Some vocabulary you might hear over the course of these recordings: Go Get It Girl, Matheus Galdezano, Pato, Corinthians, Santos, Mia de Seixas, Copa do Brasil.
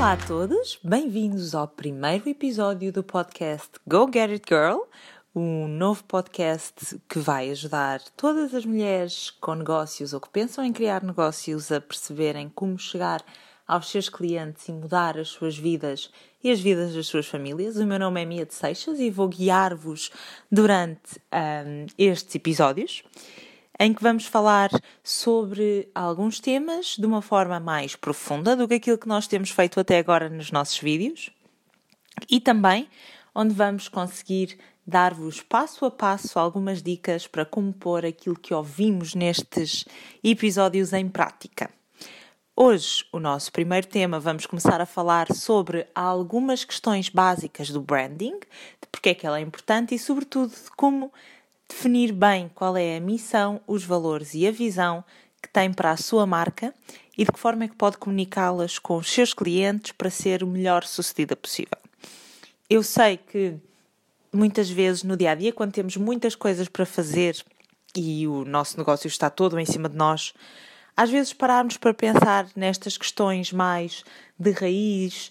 Olá a todos, bem-vindos ao primeiro episódio do podcast Go Get It Girl, um novo podcast que vai ajudar todas as mulheres com negócios ou que pensam em criar negócios a perceberem como chegar aos seus clientes e mudar as suas vidas e as vidas das suas famílias. O meu nome é Mia de Seixas e vou guiar-vos durante estes episódios, em que vamos falar sobre alguns temas de uma forma mais profunda do que aquilo que nós temos feito até agora nos nossos vídeos e também onde vamos conseguir dar-vos passo a passo algumas dicas para como pôr aquilo que ouvimos nestes episódios em prática. Hoje, o nosso primeiro tema, vamos começar a falar sobre algumas questões básicas do branding, de porque é que ela é importante e, sobretudo, de como definir bem qual é a missão, os valores e a visão que tem para a sua marca e de que forma é que pode comunicá-las com os seus clientes para ser o melhor sucedida possível. Eu sei que muitas vezes no dia-a-dia, quando temos muitas coisas para fazer e o nosso negócio está todo em cima de nós, às vezes pararmos para pensar nestas questões mais de raiz,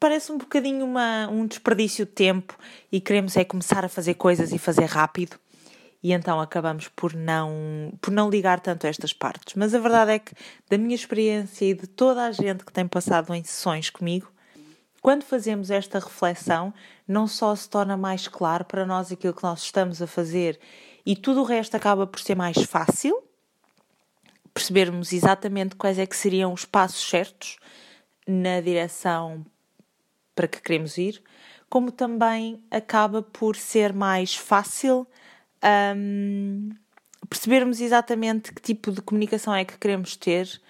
parece um bocadinho um desperdício de tempo e queremos é começar a fazer coisas e fazer rápido e então acabamos por não ligar tanto a estas partes. Mas a verdade é que da minha experiência e de toda a gente que tem passado em sessões comigo, quando fazemos esta reflexão, não só se torna mais claro para nós aquilo que nós estamos a fazer e tudo o resto acaba por ser mais fácil percebermos exatamente quais é que seriam os passos certos na direção para que queremos ir, como também acaba por ser mais fácil percebermos exatamente que tipo de comunicação é que queremos ter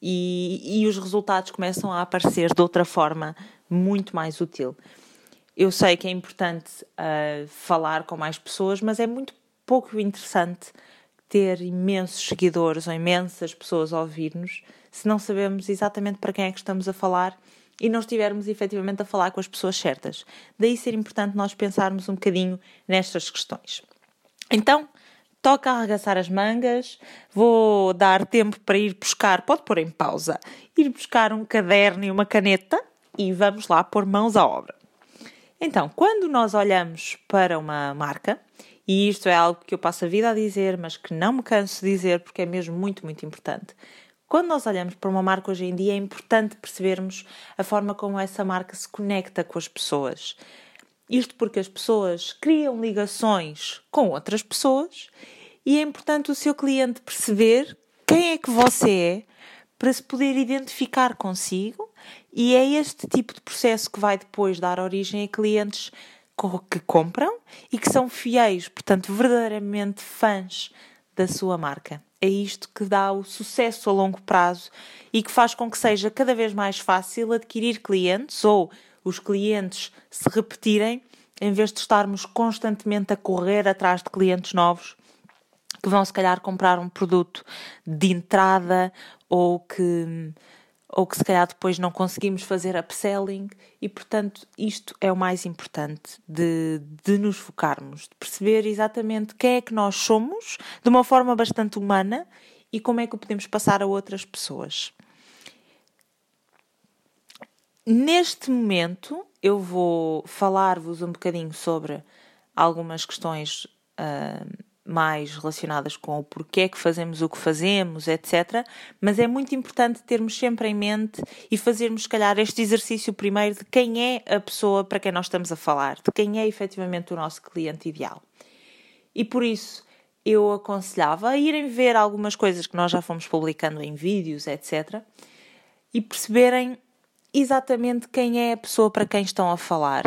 e os resultados começam a aparecer de outra forma muito mais útil. Eu sei que é importante falar com mais pessoas, mas é muito pouco interessante ter imensos seguidores ou imensas pessoas a ouvir-nos se não sabemos exatamente para quem é que estamos a falar e não estivermos efetivamente a falar com as pessoas certas. Daí ser importante nós pensarmos um bocadinho nestas questões. Então, toca arregaçar as mangas, vou dar tempo para ir buscar, pode pôr em pausa, ir buscar um caderno e uma caneta e vamos lá pôr mãos à obra. Então, quando nós olhamos para uma marca, e isto é algo que eu passo a vida a dizer, mas que não me canso de dizer porque é mesmo muito, muito importante. Quando nós olhamos para uma marca hoje em dia, é importante percebermos a forma como essa marca se conecta com as pessoas. Isto porque as pessoas criam ligações com outras pessoas e é importante o seu cliente perceber quem é que você é para se poder identificar consigo, e é este tipo de processo que vai depois dar origem a clientes que compram e que são fiéis, portanto, verdadeiramente fãs da sua marca. É isto que dá o sucesso a longo prazo e que faz com que seja cada vez mais fácil adquirir clientes ou os clientes se repetirem, em vez de estarmos constantemente a correr atrás de clientes novos que vão, se calhar, comprar um produto de entrada ou que se calhar depois não conseguimos fazer upselling e, portanto, isto é o mais importante de nos focarmos, de perceber exatamente quem é que nós somos, de uma forma bastante humana, e como é que o podemos passar a outras pessoas. Neste momento, eu vou falar-vos um bocadinho sobre algumas questões mais relacionadas com o porquê que fazemos o que fazemos, etc. Mas é muito importante termos sempre em mente e fazermos, se calhar, este exercício primeiro de quem é a pessoa para quem nós estamos a falar, de quem é efetivamente o nosso cliente ideal. E por isso eu aconselhava a irem ver algumas coisas que nós já fomos publicando em vídeos, etc. e perceberem exatamente quem é a pessoa para quem estão a falar.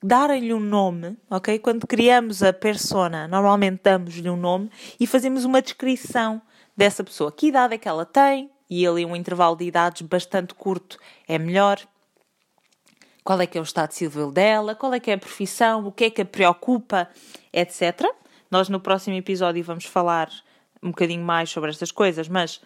Darem-lhe um nome, ok? Quando criamos a persona, normalmente damos-lhe um nome e fazemos uma descrição dessa pessoa. Que idade é que ela tem? E ali um intervalo de idades bastante curto é melhor. Qual é que é o estado civil dela? Qual é que é a profissão? O que é que a preocupa? Etc. Nós no próximo episódio vamos falar um bocadinho mais sobre estas coisas, mas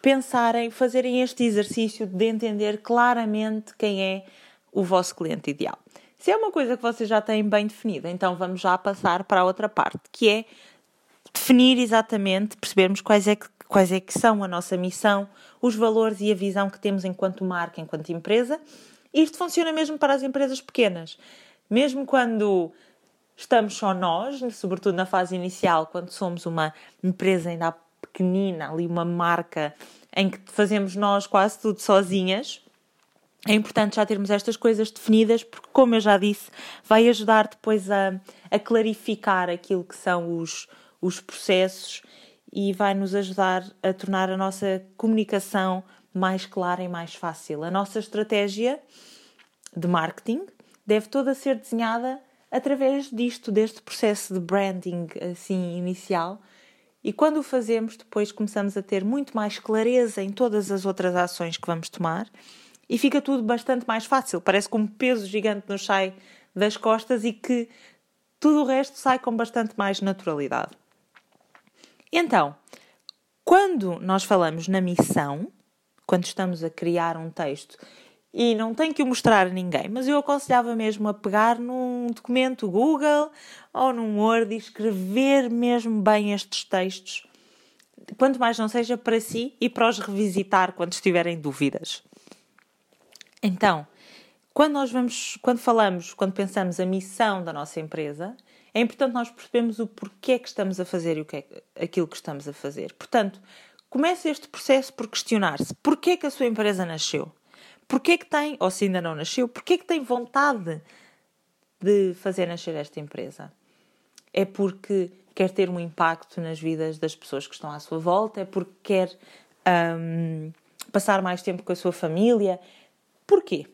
pensarem, fazerem este exercício de entender claramente quem é o vosso cliente ideal. Se é uma coisa que vocês já têm bem definida, então vamos já passar para a outra parte, que é definir exatamente, percebermos quais é que, quais é que são a nossa missão, os valores e a visão que temos enquanto marca, enquanto empresa. Isto funciona mesmo para as empresas pequenas. Mesmo quando estamos só nós, sobretudo na fase inicial, quando somos uma empresa ainda pequenina, ali uma marca em que fazemos nós quase tudo sozinhas, é importante já termos estas coisas definidas porque, como eu já disse, vai ajudar depois a clarificar aquilo que são os processos e vai nos ajudar a tornar a nossa comunicação mais clara e mais fácil. A nossa estratégia de marketing deve toda ser desenhada através disto, deste processo de branding assim inicial, e quando o fazemos depois começamos a ter muito mais clareza em todas as outras ações que vamos tomar e fica tudo bastante mais fácil. Parece que um peso gigante nos sai das costas e que tudo o resto sai com bastante mais naturalidade. Então, quando nós falamos na missão, quando estamos a criar um texto, e não tenho que o mostrar a ninguém, mas eu aconselhava mesmo a pegar num documento Google ou num Word e escrever mesmo bem estes textos, quanto mais não seja para si e para os revisitar quando estiverem dúvidas. Então, quando pensamos a missão da nossa empresa, é importante nós percebermos o porquê que estamos a fazer e o que é aquilo que estamos a fazer. Portanto, comece este processo por questionar-se porquê que a sua empresa nasceu. Porquê que tem, ou se ainda não nasceu, porquê que tem vontade de fazer nascer esta empresa? É porque quer ter um impacto nas vidas das pessoas que estão à sua volta? É porque quer passar mais tempo com a sua família? Porquê?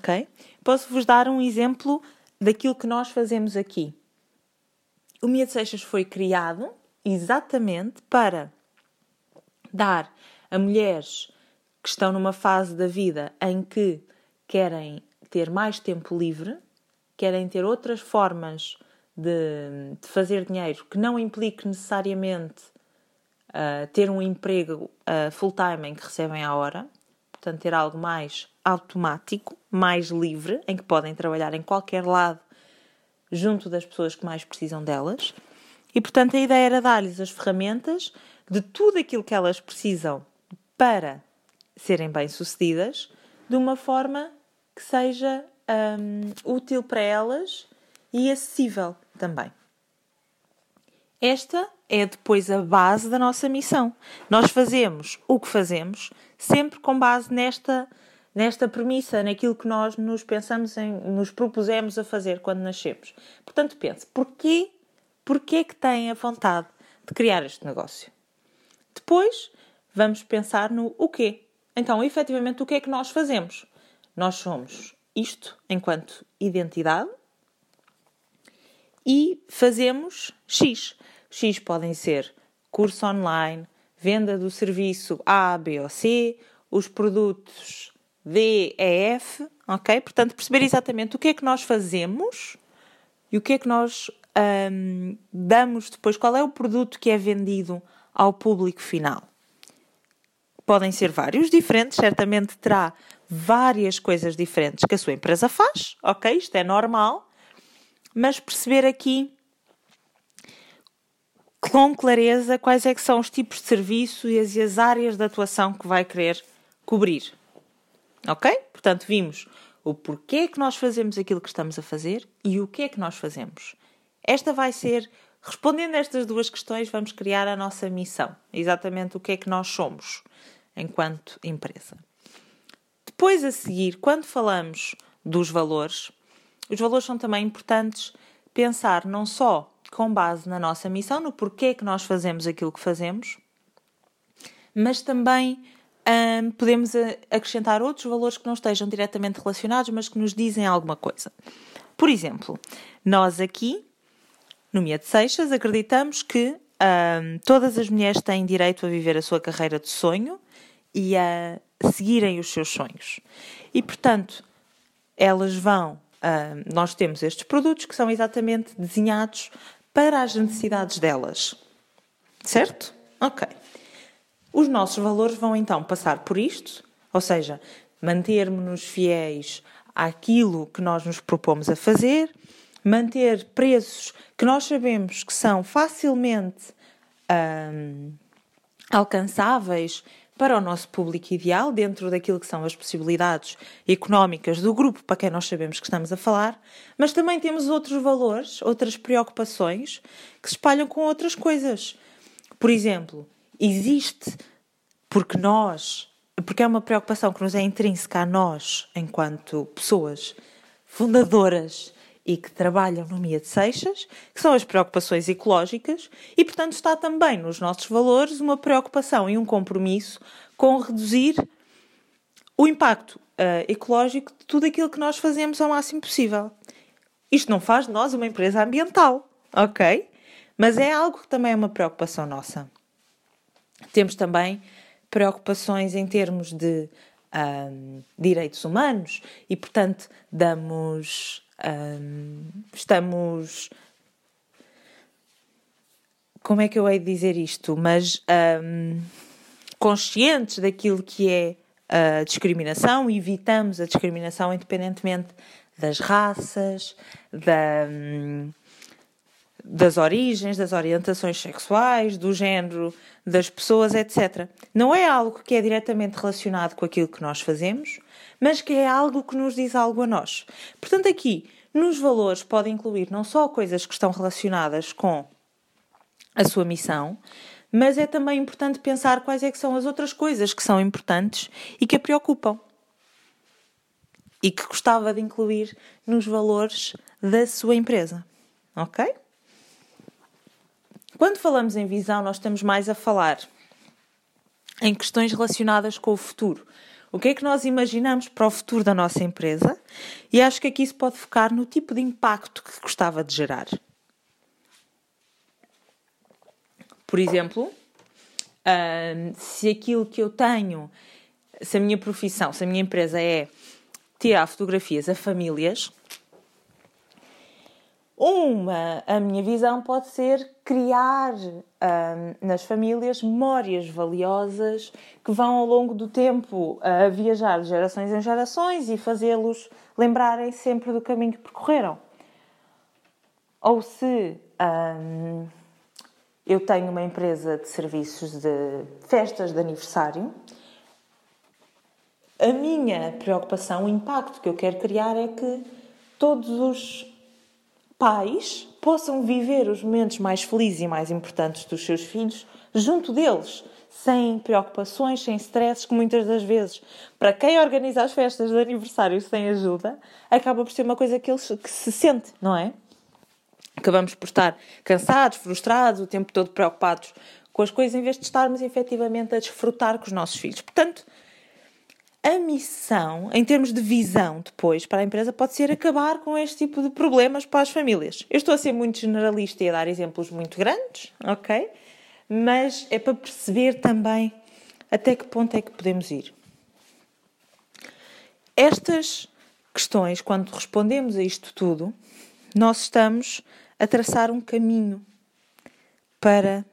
Okay? Posso-vos dar um exemplo daquilo que nós fazemos aqui. O Mia de Seixas foi criado exatamente para dar a mulheres que estão numa fase da vida em que querem ter mais tempo livre, querem ter outras formas de fazer dinheiro que não implique necessariamente ter um emprego full-time em que recebem à hora, portanto ter algo mais automático, mais livre, em que podem trabalhar em qualquer lado junto das pessoas que mais precisam delas. E, portanto, a ideia era dar-lhes as ferramentas de tudo aquilo que elas precisam para serem bem-sucedidas, de uma forma que seja útil para elas e acessível também. Esta é depois a base da nossa missão. Nós fazemos o que fazemos sempre com base nesta premissa, naquilo que nós nos propusemos a fazer quando nascemos. Portanto, pense, porquê que tem a vontade de criar este negócio? Depois, vamos pensar no o quê. Então, efetivamente, o que é que nós fazemos? Nós somos isto enquanto identidade e fazemos X. X podem ser curso online, venda do serviço A, B ou C, os produtos D, E, F, ok? Portanto, perceber exatamente o que é que nós fazemos e o que é que nós damos depois, qual é o produto que é vendido ao público final. Podem ser vários diferentes, certamente terá várias coisas diferentes que a sua empresa faz, ok? Isto é normal, mas perceber aqui com clareza quais é que são os tipos de serviço e as áreas de atuação que vai querer cobrir, ok? Portanto, vimos o porquê que nós fazemos aquilo que estamos a fazer e o que é que nós fazemos. Esta vai ser, respondendo a estas duas questões, vamos criar a nossa missão, exatamente o que é que nós somos enquanto empresa. Depois, a seguir, quando falamos dos valores, os valores são também importantes pensar não só com base na nossa missão, no porquê que nós fazemos aquilo que fazemos, mas também podemos acrescentar outros valores que não estejam diretamente relacionados, mas que nos dizem alguma coisa. Por exemplo, nós aqui, no Mia de Seixas, acreditamos que todas as mulheres têm direito a viver a sua carreira de sonho e a seguirem os seus sonhos. E, portanto, elas vão... nós temos estes produtos que são exatamente desenhados para as necessidades delas. Certo? Ok. Os nossos valores vão, então, passar por isto, ou seja, mantermos-nos fiéis àquilo que nós nos propomos a fazer, manter preços que nós sabemos que são facilmente alcançáveis para o nosso público ideal, dentro daquilo que são as possibilidades económicas do grupo para quem nós sabemos que estamos a falar, mas também temos outros valores, outras preocupações que se espalham com outras coisas. Por exemplo, existe, porque é uma preocupação que nos é intrínseca a nós, enquanto pessoas fundadoras e que trabalham no Mia de Seixas, que são as preocupações ecológicas, e, portanto, está também nos nossos valores uma preocupação e um compromisso com reduzir o impacto ecológico de tudo aquilo que nós fazemos ao máximo possível. Isto não faz de nós uma empresa ambiental, ok? Mas é algo que também é uma preocupação nossa. Temos também preocupações em termos de direitos humanos e, portanto, conscientes daquilo que é a discriminação, evitamos a discriminação independentemente das raças, das origens, das orientações sexuais, do género das pessoas, etc. Não é algo que é diretamente relacionado com aquilo que nós fazemos, mas que é algo que nos diz algo a nós. Portanto, aqui, nos valores pode incluir não só coisas que estão relacionadas com a sua missão, mas é também importante pensar quais é que são as outras coisas que são importantes e que a preocupam. E que gostava de incluir nos valores da sua empresa. Ok? Quando falamos em visão, nós estamos mais a falar em questões relacionadas com o futuro. O que é que nós imaginamos para o futuro da nossa empresa? E acho que aqui se pode focar no tipo de impacto que gostava de gerar. Por exemplo, se aquilo que eu tenho, se a minha profissão, se a minha empresa é tirar fotografias a famílias, a minha visão pode ser criar nas famílias memórias valiosas que vão ao longo do tempo a viajar de gerações em gerações e fazê-los lembrarem sempre do caminho que percorreram. Ou se eu tenho uma empresa de serviços de festas de aniversário, a minha preocupação, o impacto que eu quero criar é que todos os pais possam viver os momentos mais felizes e mais importantes dos seus filhos junto deles, sem preocupações, sem stresses, que muitas das vezes, para quem organiza as festas de aniversário sem ajuda, acaba por ser uma coisa que se sente, não é? Acabamos por estar cansados, frustrados, o tempo todo preocupados com as coisas, em vez de estarmos efetivamente a desfrutar com os nossos filhos. Portanto, a missão, em termos de visão depois, para a empresa, pode ser acabar com este tipo de problemas para as famílias. Eu estou a ser muito generalista e a dar exemplos muito grandes, ok? Mas é para perceber também até que ponto é que podemos ir. Estas questões, quando respondemos a isto tudo, nós estamos a traçar um caminho para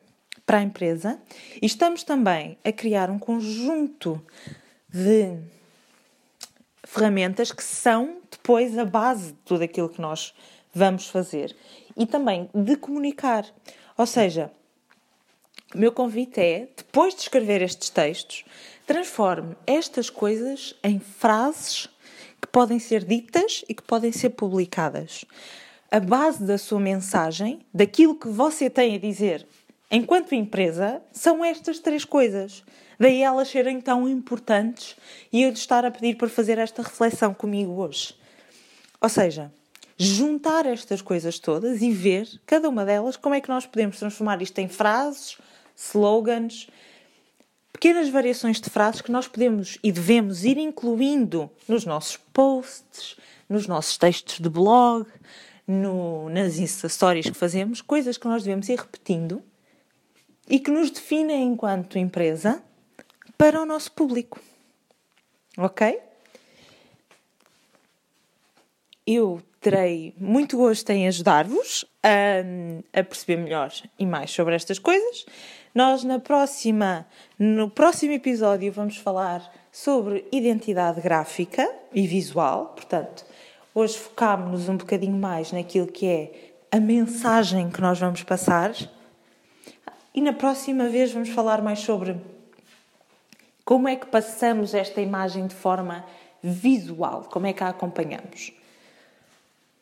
a empresa e estamos também a criar um conjunto de ferramentas que são depois a base de tudo aquilo que nós vamos fazer e também de comunicar. Ou seja, o meu convite é, depois de escrever estes textos, transforme estas coisas em frases que podem ser ditas e que podem ser publicadas. A base da sua mensagem, daquilo que você tem a dizer enquanto empresa, são estas três coisas. Daí elas serem tão importantes e eu lhe estar a pedir para fazer esta reflexão comigo hoje. Ou seja, juntar estas coisas todas e ver, cada uma delas, como é que nós podemos transformar isto em frases, slogans, pequenas variações de frases que nós podemos e devemos ir incluindo nos nossos posts, nos nossos textos de blog, nas stories que fazemos, coisas que nós devemos ir repetindo e que nos definem enquanto empresa para o nosso público. Ok? Eu terei muito gosto em ajudar-vos a perceber melhor e mais sobre estas coisas. Nós, no próximo episódio, vamos falar sobre identidade gráfica e visual. Portanto, hoje focámos-nos um bocadinho mais naquilo que é a mensagem que nós vamos passar. E na próxima vez vamos falar mais sobre como é que passamos esta imagem de forma visual, como é que a acompanhamos.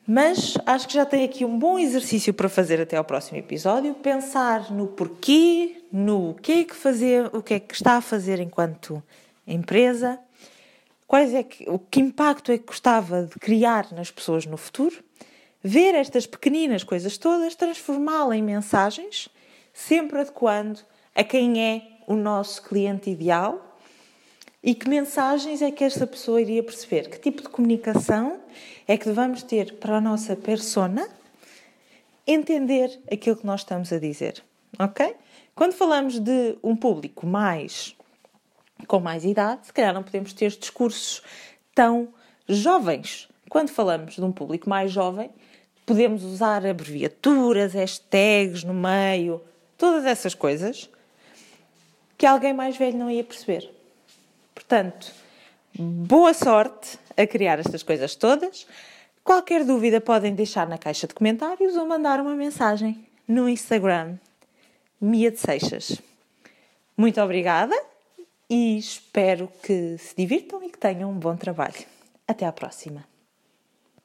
Mas acho que já tenho aqui um bom exercício para fazer até ao próximo episódio, pensar no porquê, no que é que fazer, o que é que está a fazer enquanto empresa, que impacto é que gostava de criar nas pessoas no futuro, ver estas pequeninas coisas todas, transformá-las em mensagens, sempre adequando a quem é o nosso cliente ideal e que mensagens é que esta pessoa iria perceber, que tipo de comunicação é que devemos ter para a nossa persona entender aquilo que nós estamos a dizer, ok? Quando falamos de um público com mais idade, se calhar não podemos ter discursos tão jovens. Quando falamos de um público mais jovem, podemos usar abreviaturas, hashtags no meio, todas essas coisas que alguém mais velho não ia perceber. Portanto, boa sorte a criar estas coisas todas. Qualquer dúvida podem deixar na caixa de comentários ou mandar uma mensagem no Instagram, Mia de Seixas. Muito obrigada e espero que se divirtam e que tenham um bom trabalho. Até à próxima.